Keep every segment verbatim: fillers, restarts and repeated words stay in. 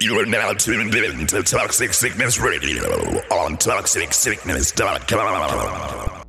You are now tuned in to Toxic Sickness Radio on Toxic Sickness dot com.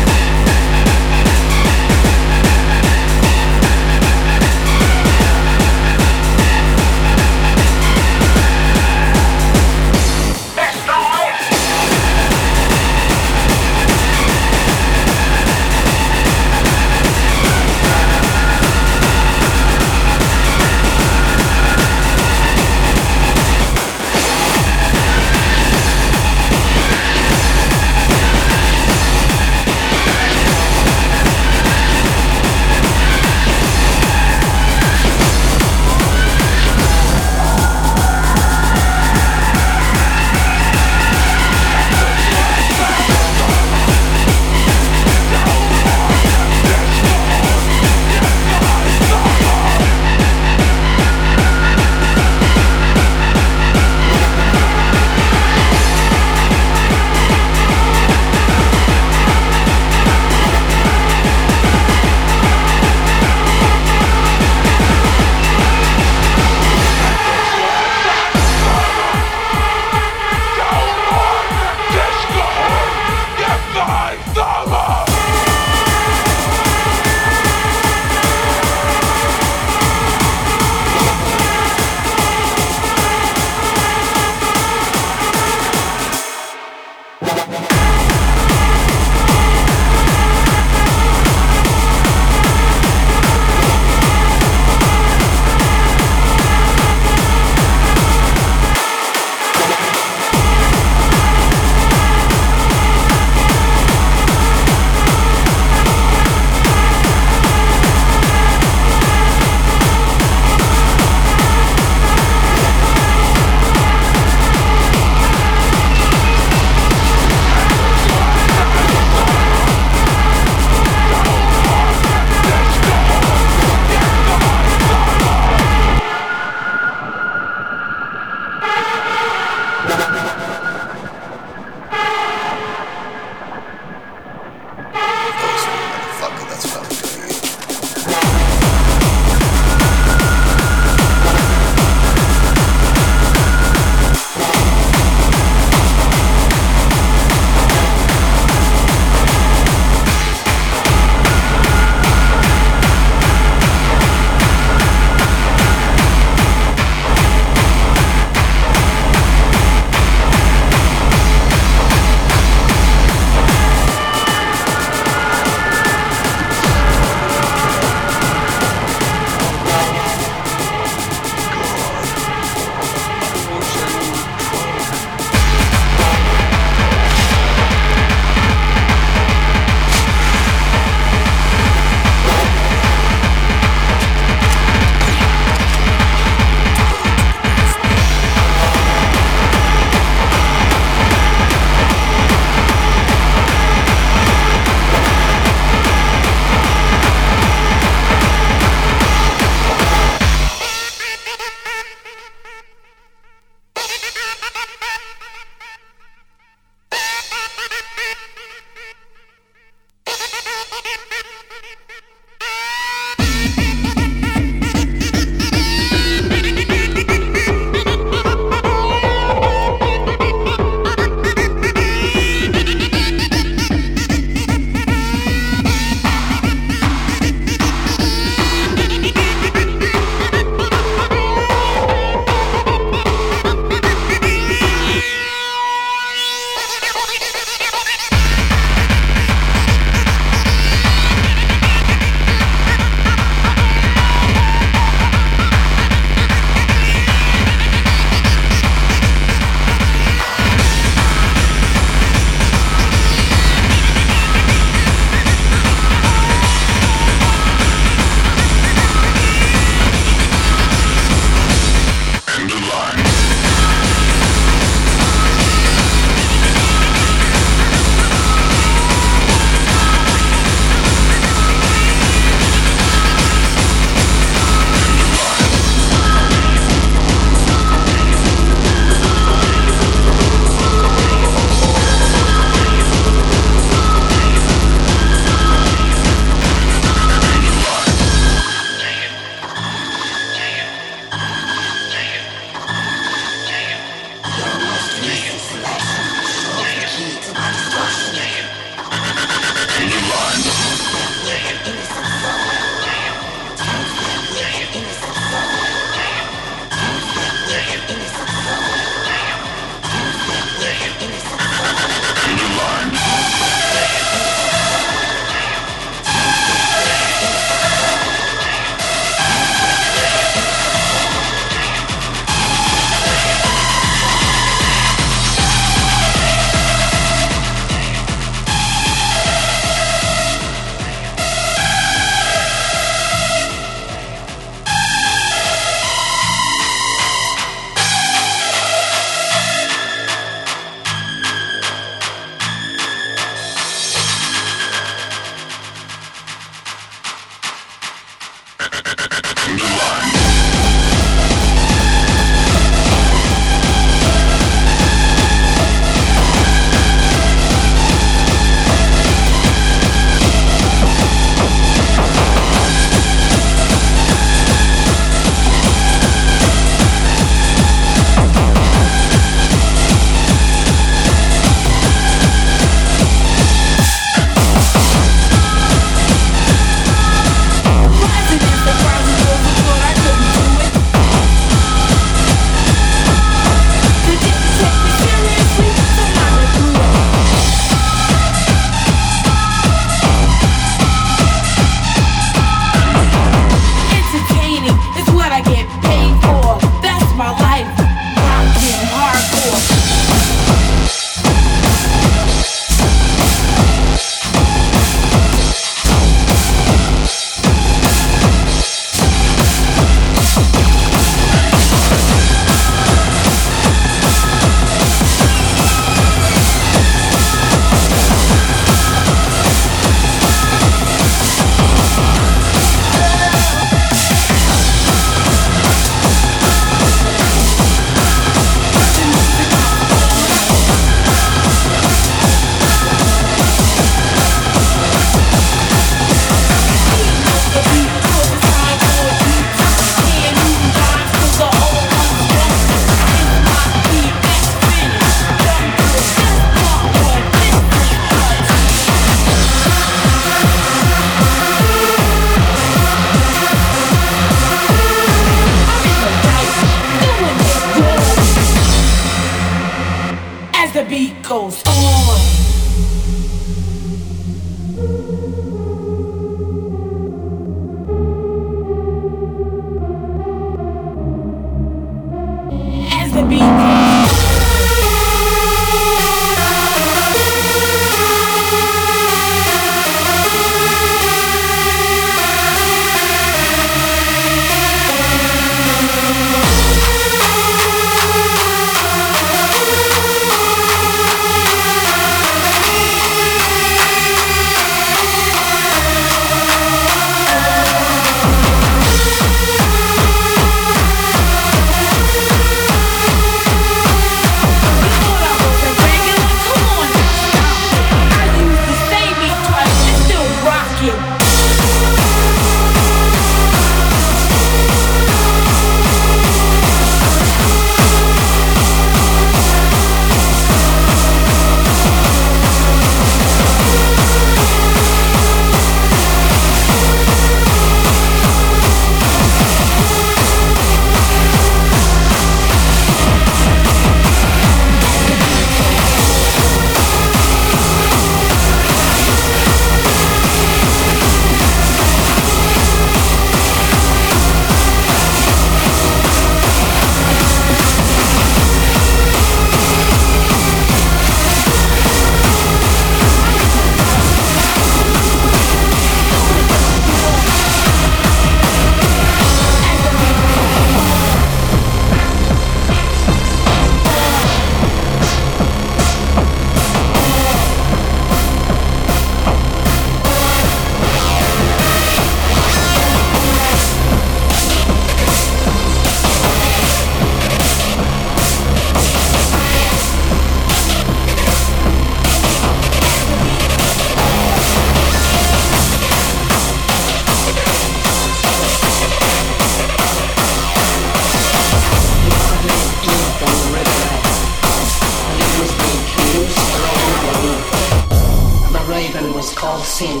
sin.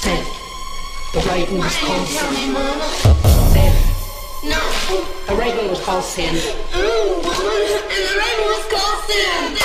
Sin. The right one was called sin. Sin. No. The right one was called sin. Mm, and the right one was called sin.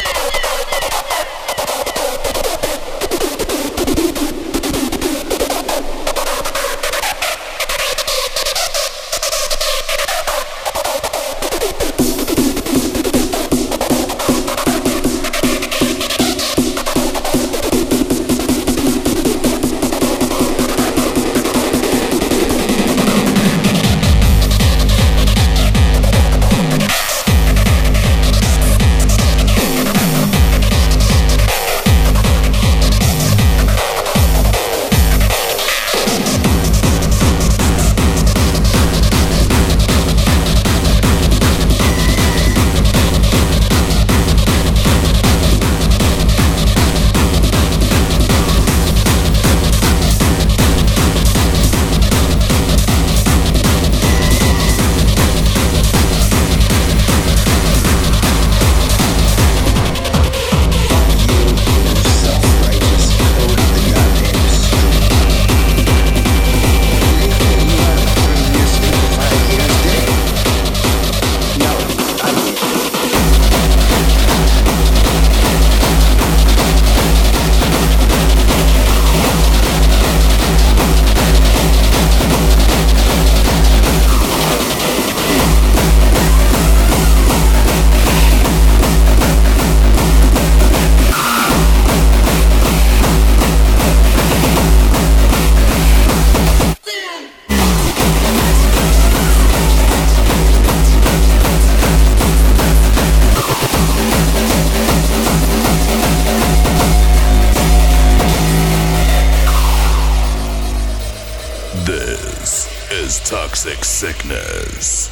Toxic Sickness.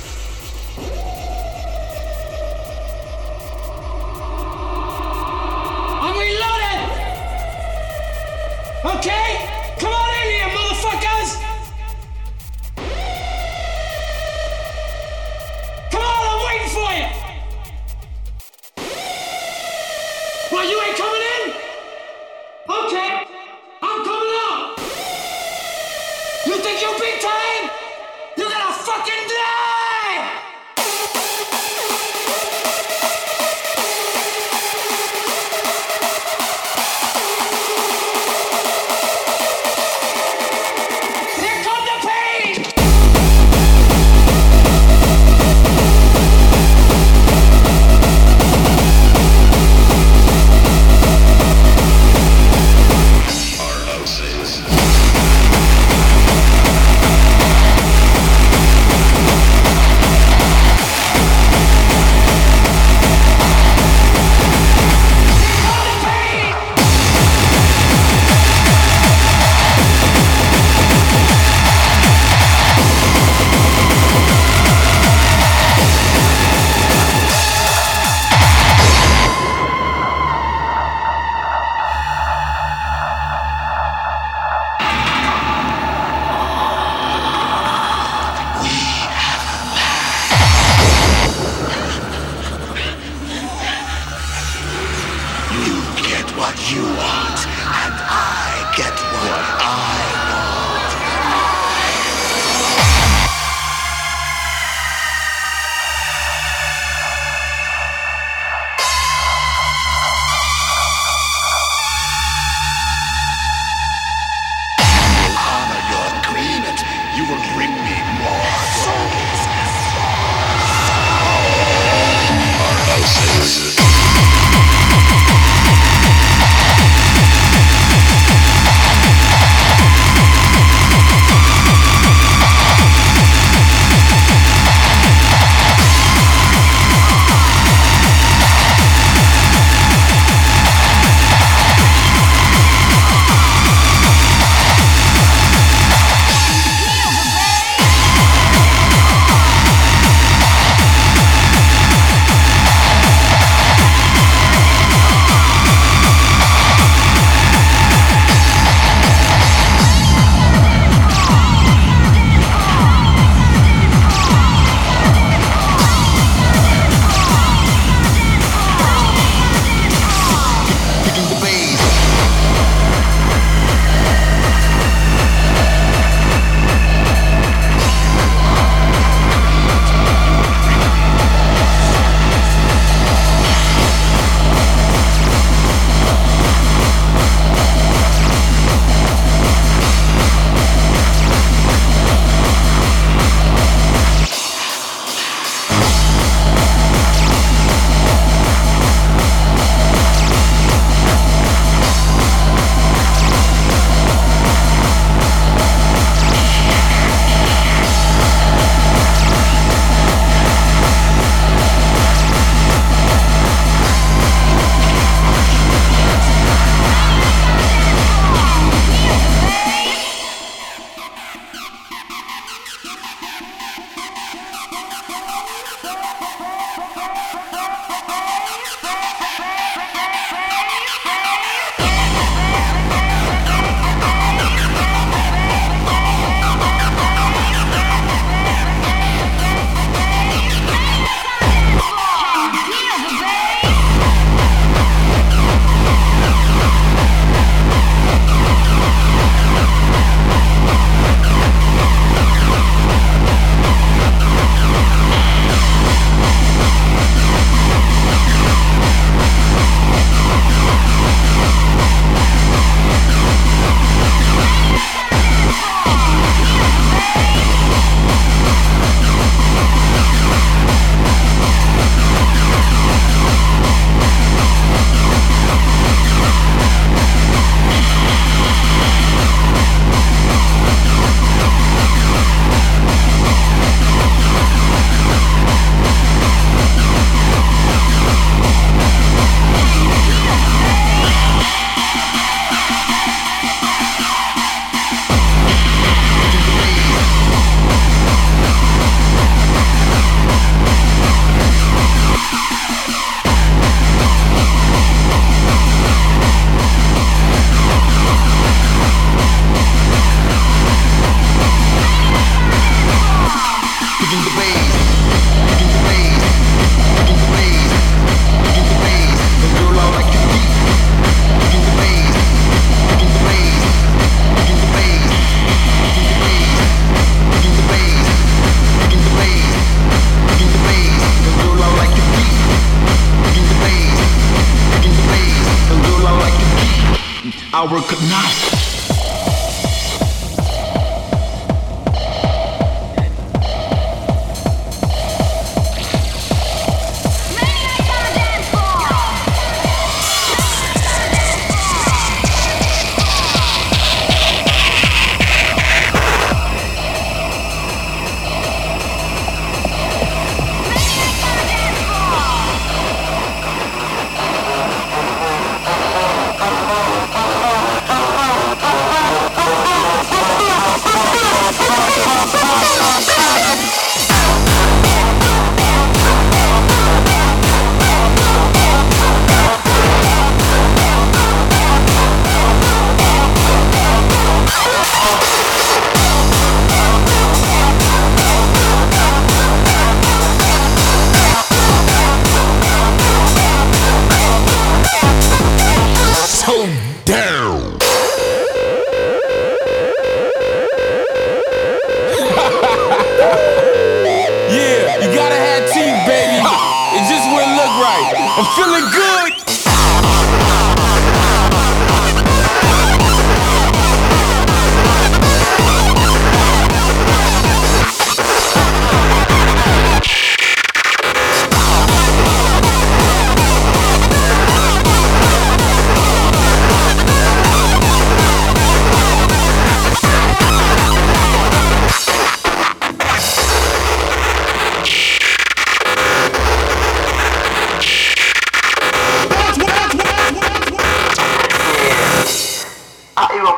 I'm reloaded! Okay? Come on in here, motherfuckers! Come on, I'm waiting for you! Well, you ain't coming in? Okay, I'm coming out! You think you're big time? Fucking die!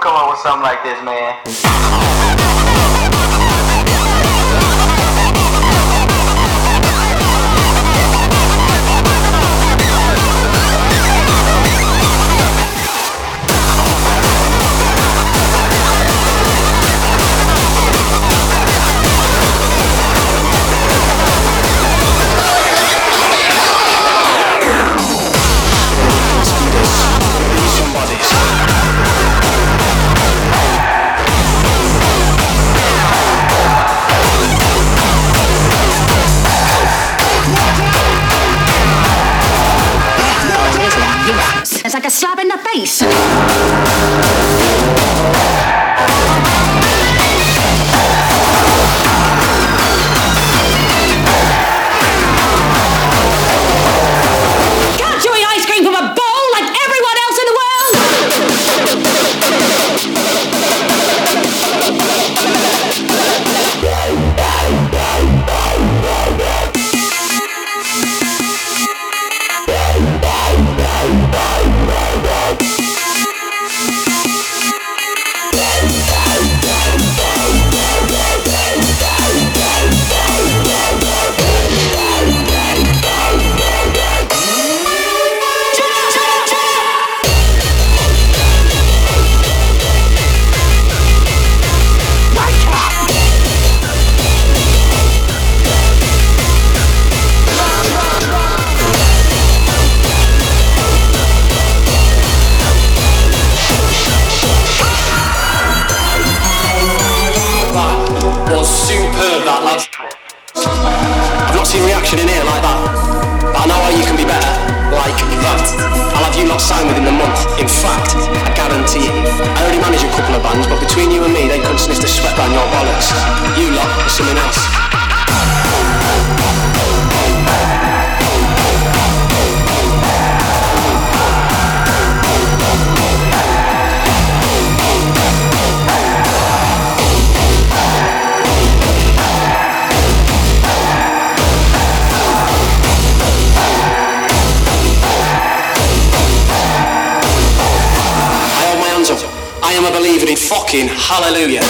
come up with something like this, man. It's like a slap in the face. Hallelujah.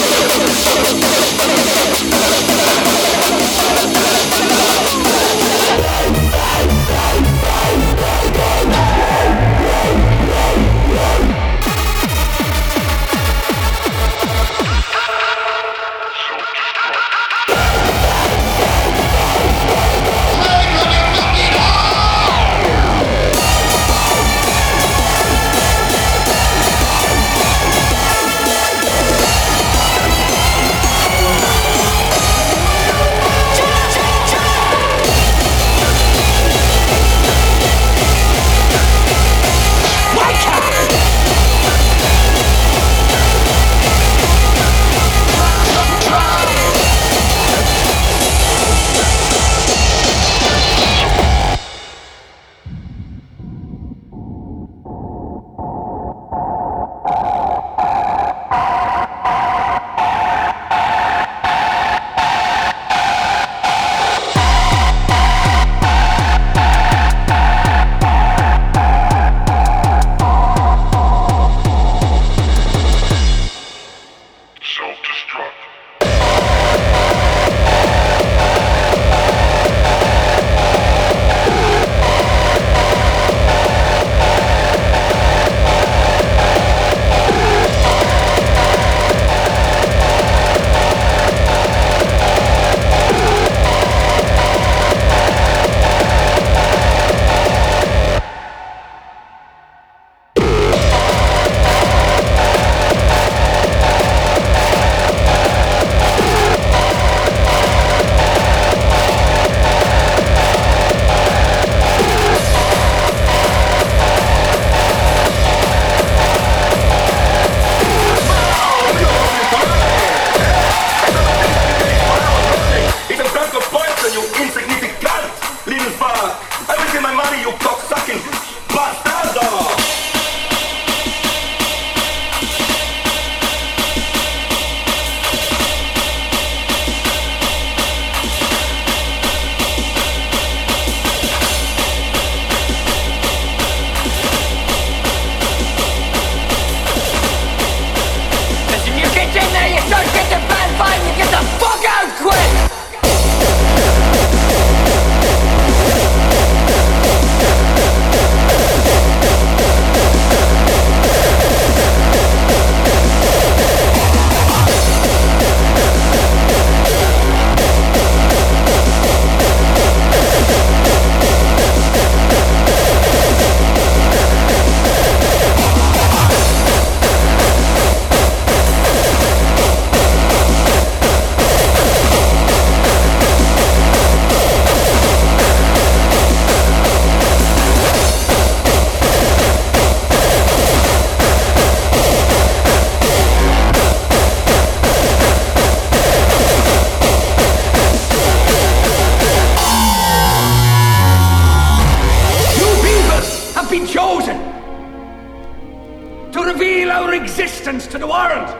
to the world.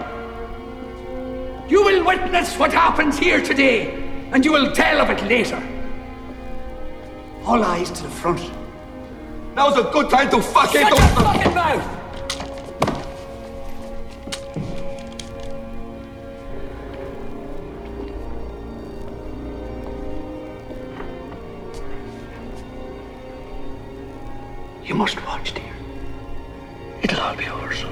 You will witness what happens here today, and you will tell of it later. All eyes to the front. Now's a good time to fucking... Shut your fucking mouth! You must watch, dear. It'll all be over soon.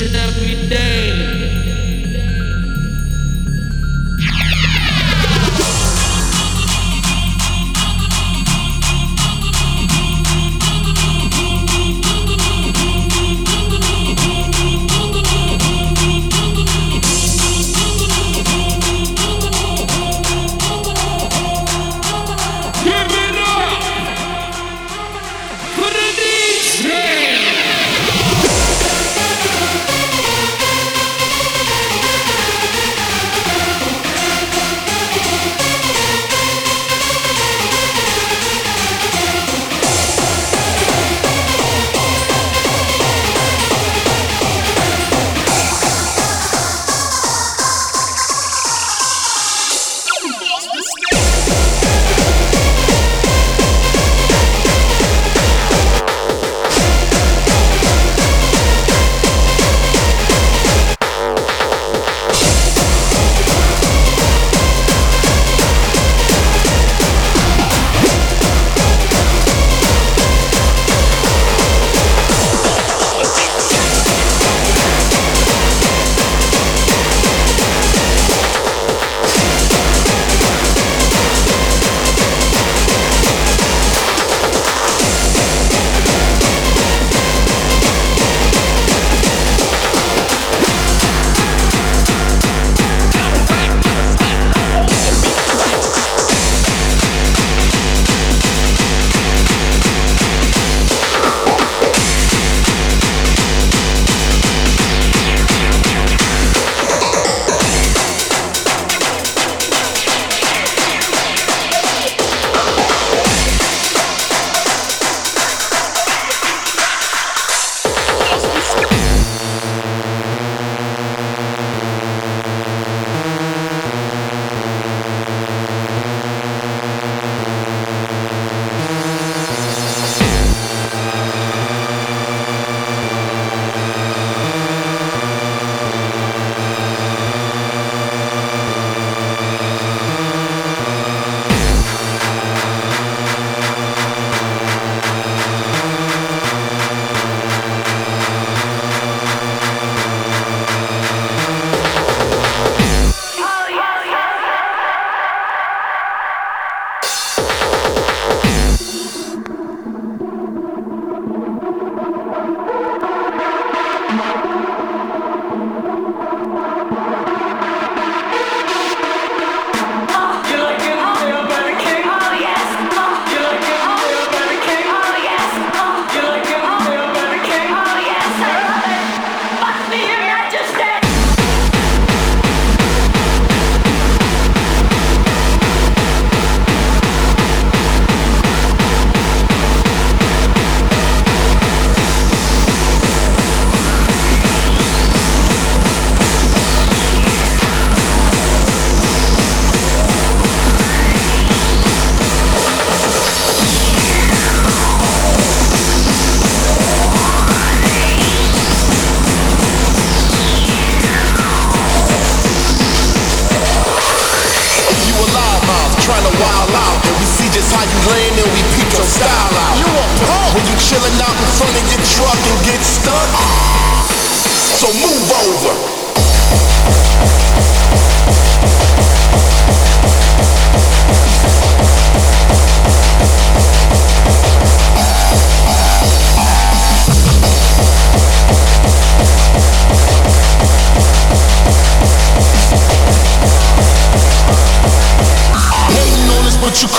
each and every day.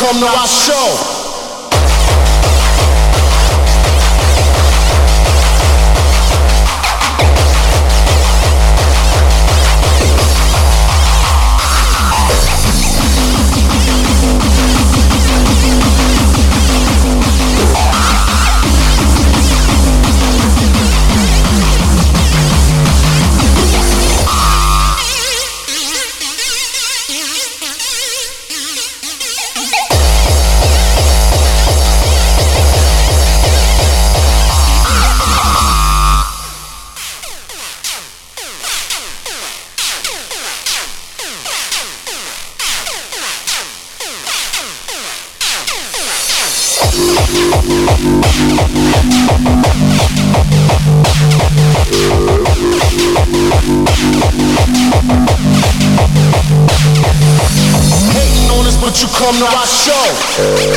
Come to our show. We'll be right back. you come to our show?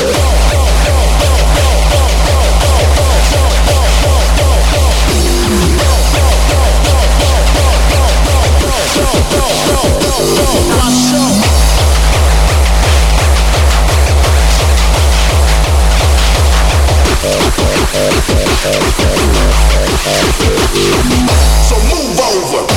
So move over.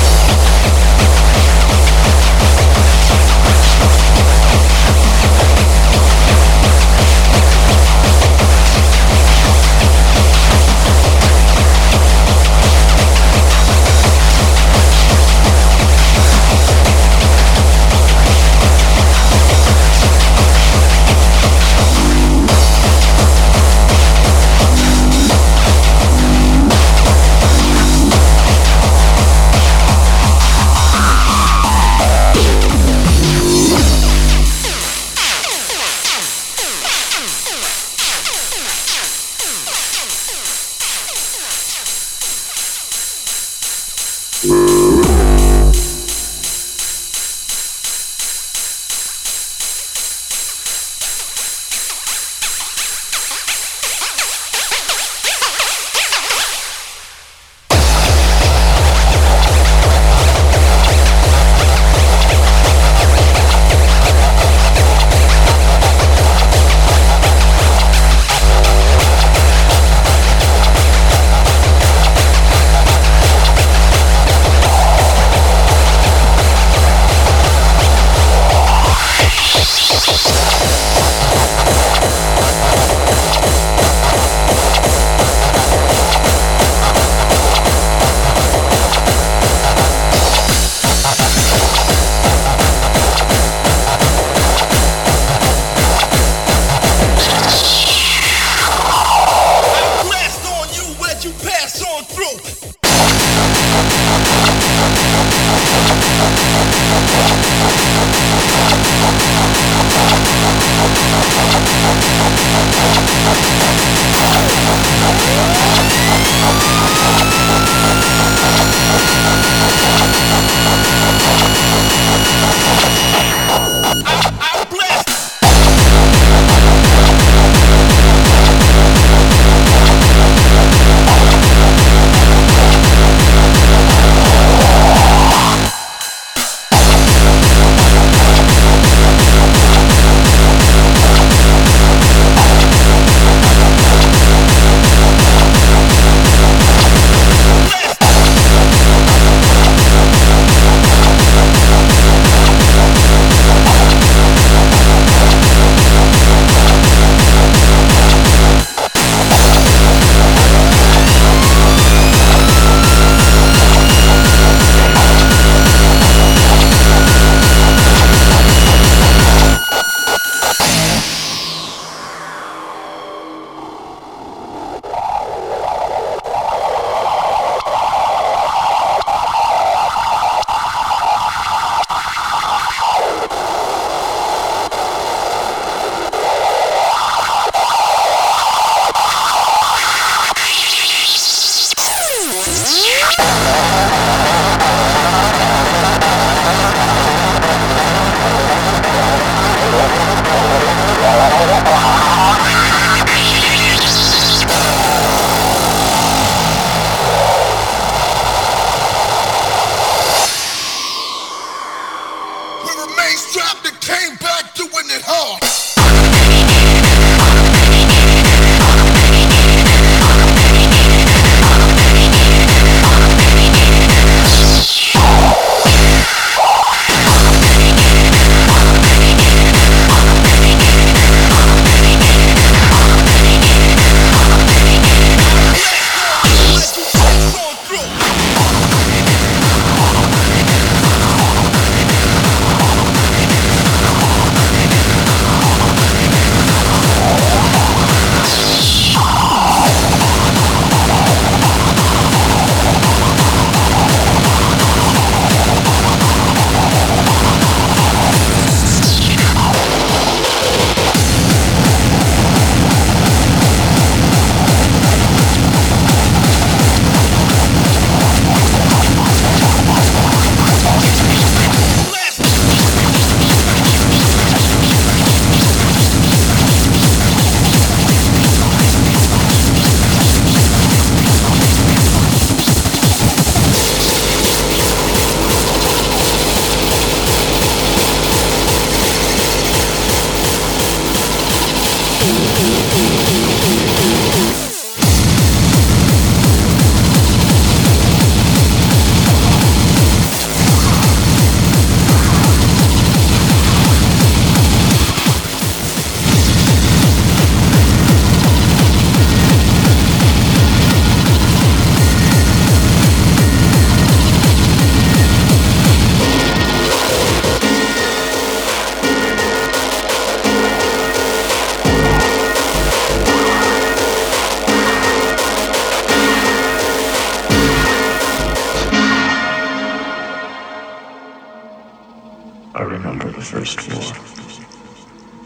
remember the first floor,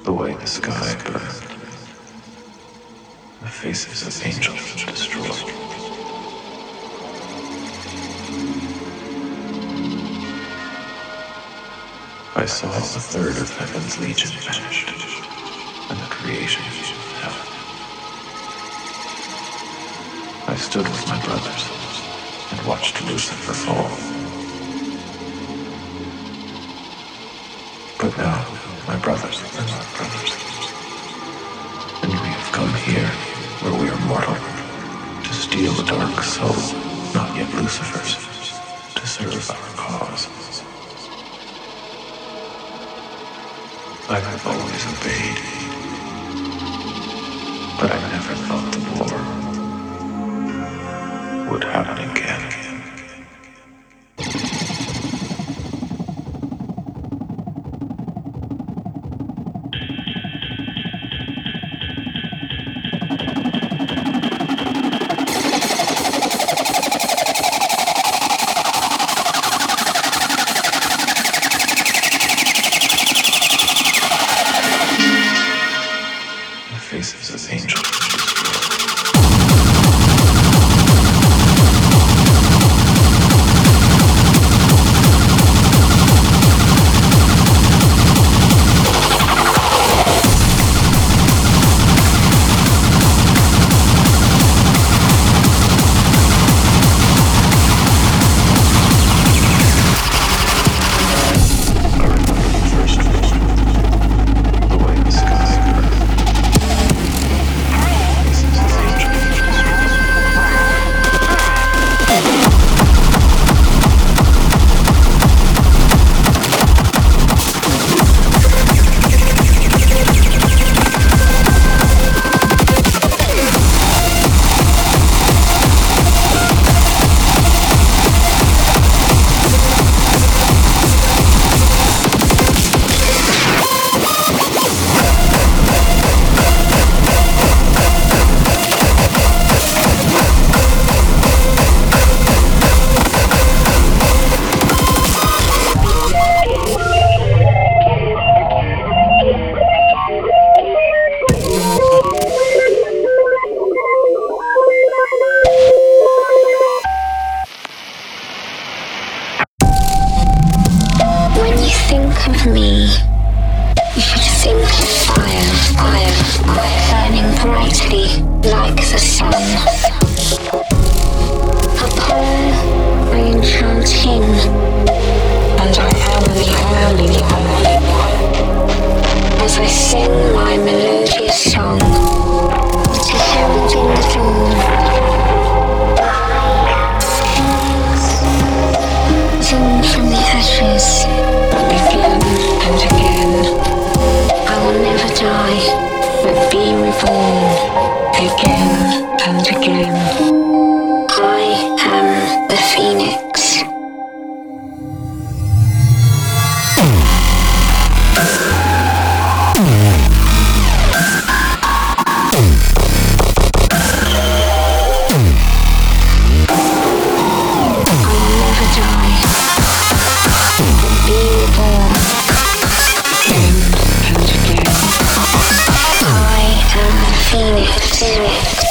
the way the sky burned, the faces of angels destroyed. I saw a third of heaven's legion vanished, and the creation of heaven. I stood with my brothers and watched Lucifer fall. But now, my brothers are not brothers, and we have come here, where we are mortal, to steal the dark soul, not yet Lucifer's, to serve our cause. I have always obeyed, but I never thought the war would happen again.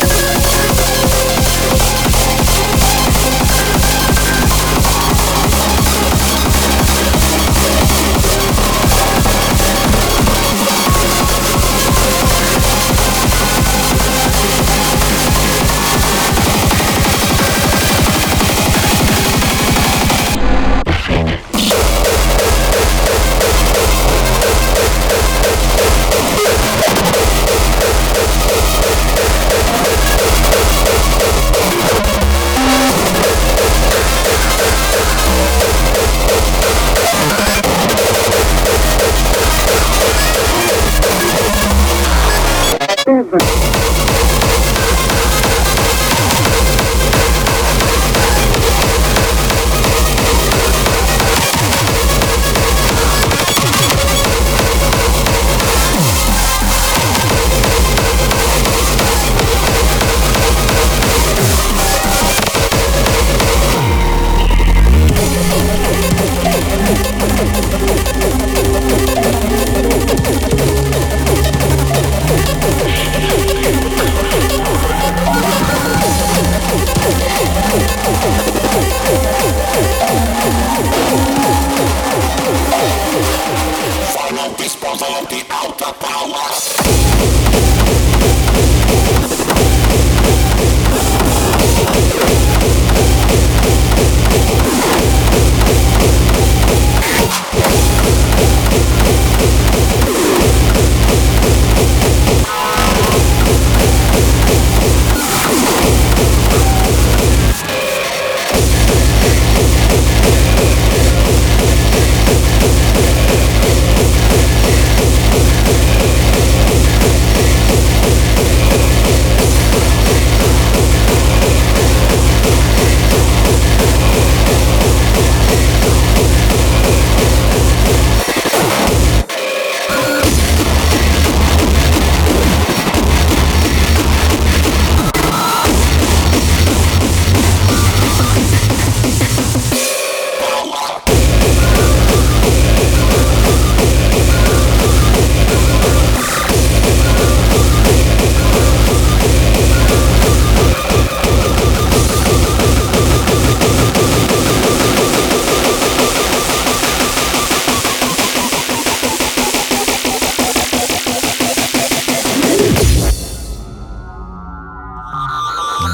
Phoenix, Phoenix.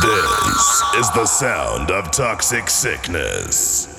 This is the sound of Toxic Sickness.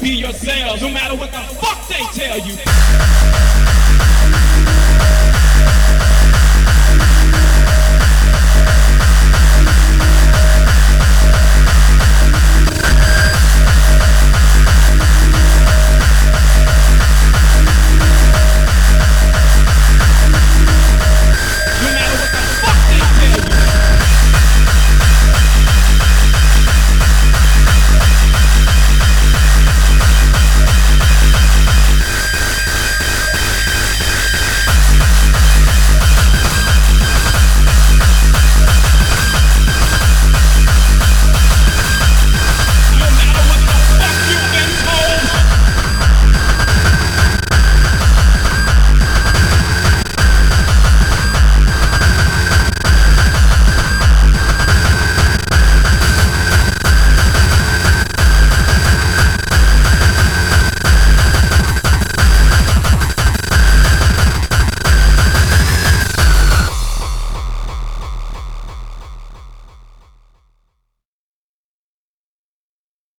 Be yourselves, no matter what the fuck they tell you.